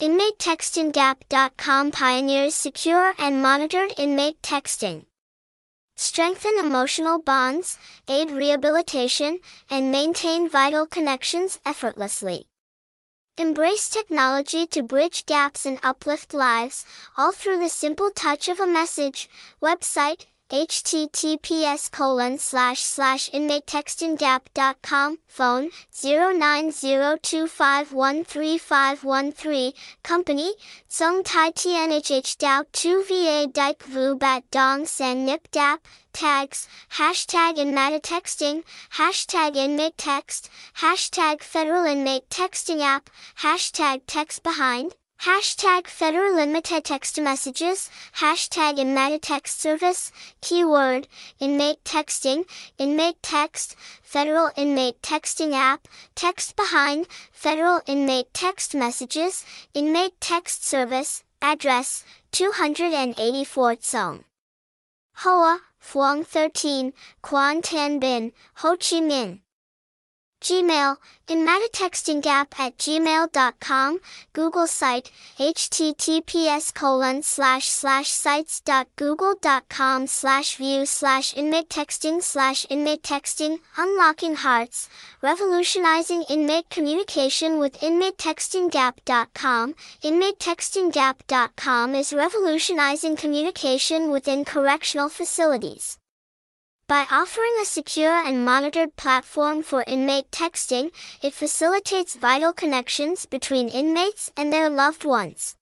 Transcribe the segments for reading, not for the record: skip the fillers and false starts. InmateTextingApp.com pioneers secure and monitored inmate texting. Strengthen emotional bonds, aid rehabilitation, and maintain vital connections effortlessly. Embrace technology to bridge gaps and uplift lives, all through the simple touch of a message. Website, https://InmateTextingApp.com, phone, 0902513513, company, Cong Ty TNHH Dau Tu va Dich Vu Bat Dong San Nhip Dap, tags, hashtag InmateTexting, hashtag InmateText, hashtag Federal Inmate Texting App, hashtag Text Behind, hashtag Federal Inmate Text Messages, hashtag InmateText Service, keyword, Inmate Texting, Inmate Text, Federal Inmate Texting App, Text Behind, Federal Inmate Text Messages, Inmate Text Service, address, 284 Cong Hoa, Phuong 13, Quan Tan Binh, Ho Chi Minh. Gmail, InmateTextingApp@gmail.com, Google site, https://sites.google.com/view/InmateTexting/InmateTexting, unlocking hearts, revolutionizing inmate communication with InmateTextingApp.com. InmateTextingApp.com is revolutionizing communication within correctional facilities. By offering a secure and monitored platform for inmate texting, it facilitates vital connections between inmates and their loved ones.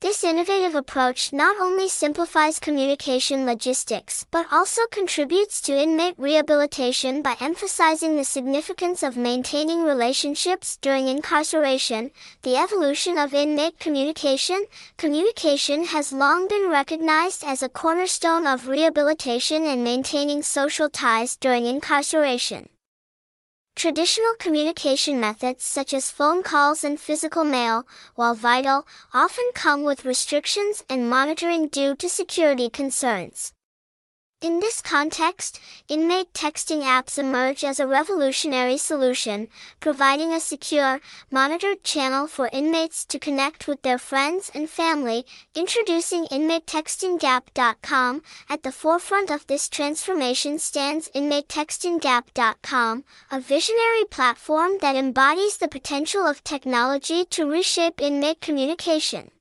This innovative approach not only simplifies communication logistics but also contributes to inmate rehabilitation by emphasizing the significance of maintaining relationships during incarceration. The evolution of inmate communication. Communication has long been recognized as a cornerstone of rehabilitation and maintaining social ties during incarceration. Traditional communication methods such as phone calls and physical mail, while vital, often come with restrictions and monitoring due to security concerns. In this context, inmate texting apps emerge as a revolutionary solution, providing a secure, monitored channel for inmates to connect with their friends and family. Introducing InmateTextingApp.com, at the forefront of this transformation stands InmateTextingApp.com, a visionary platform that embodies the potential of technology to reshape inmate communication.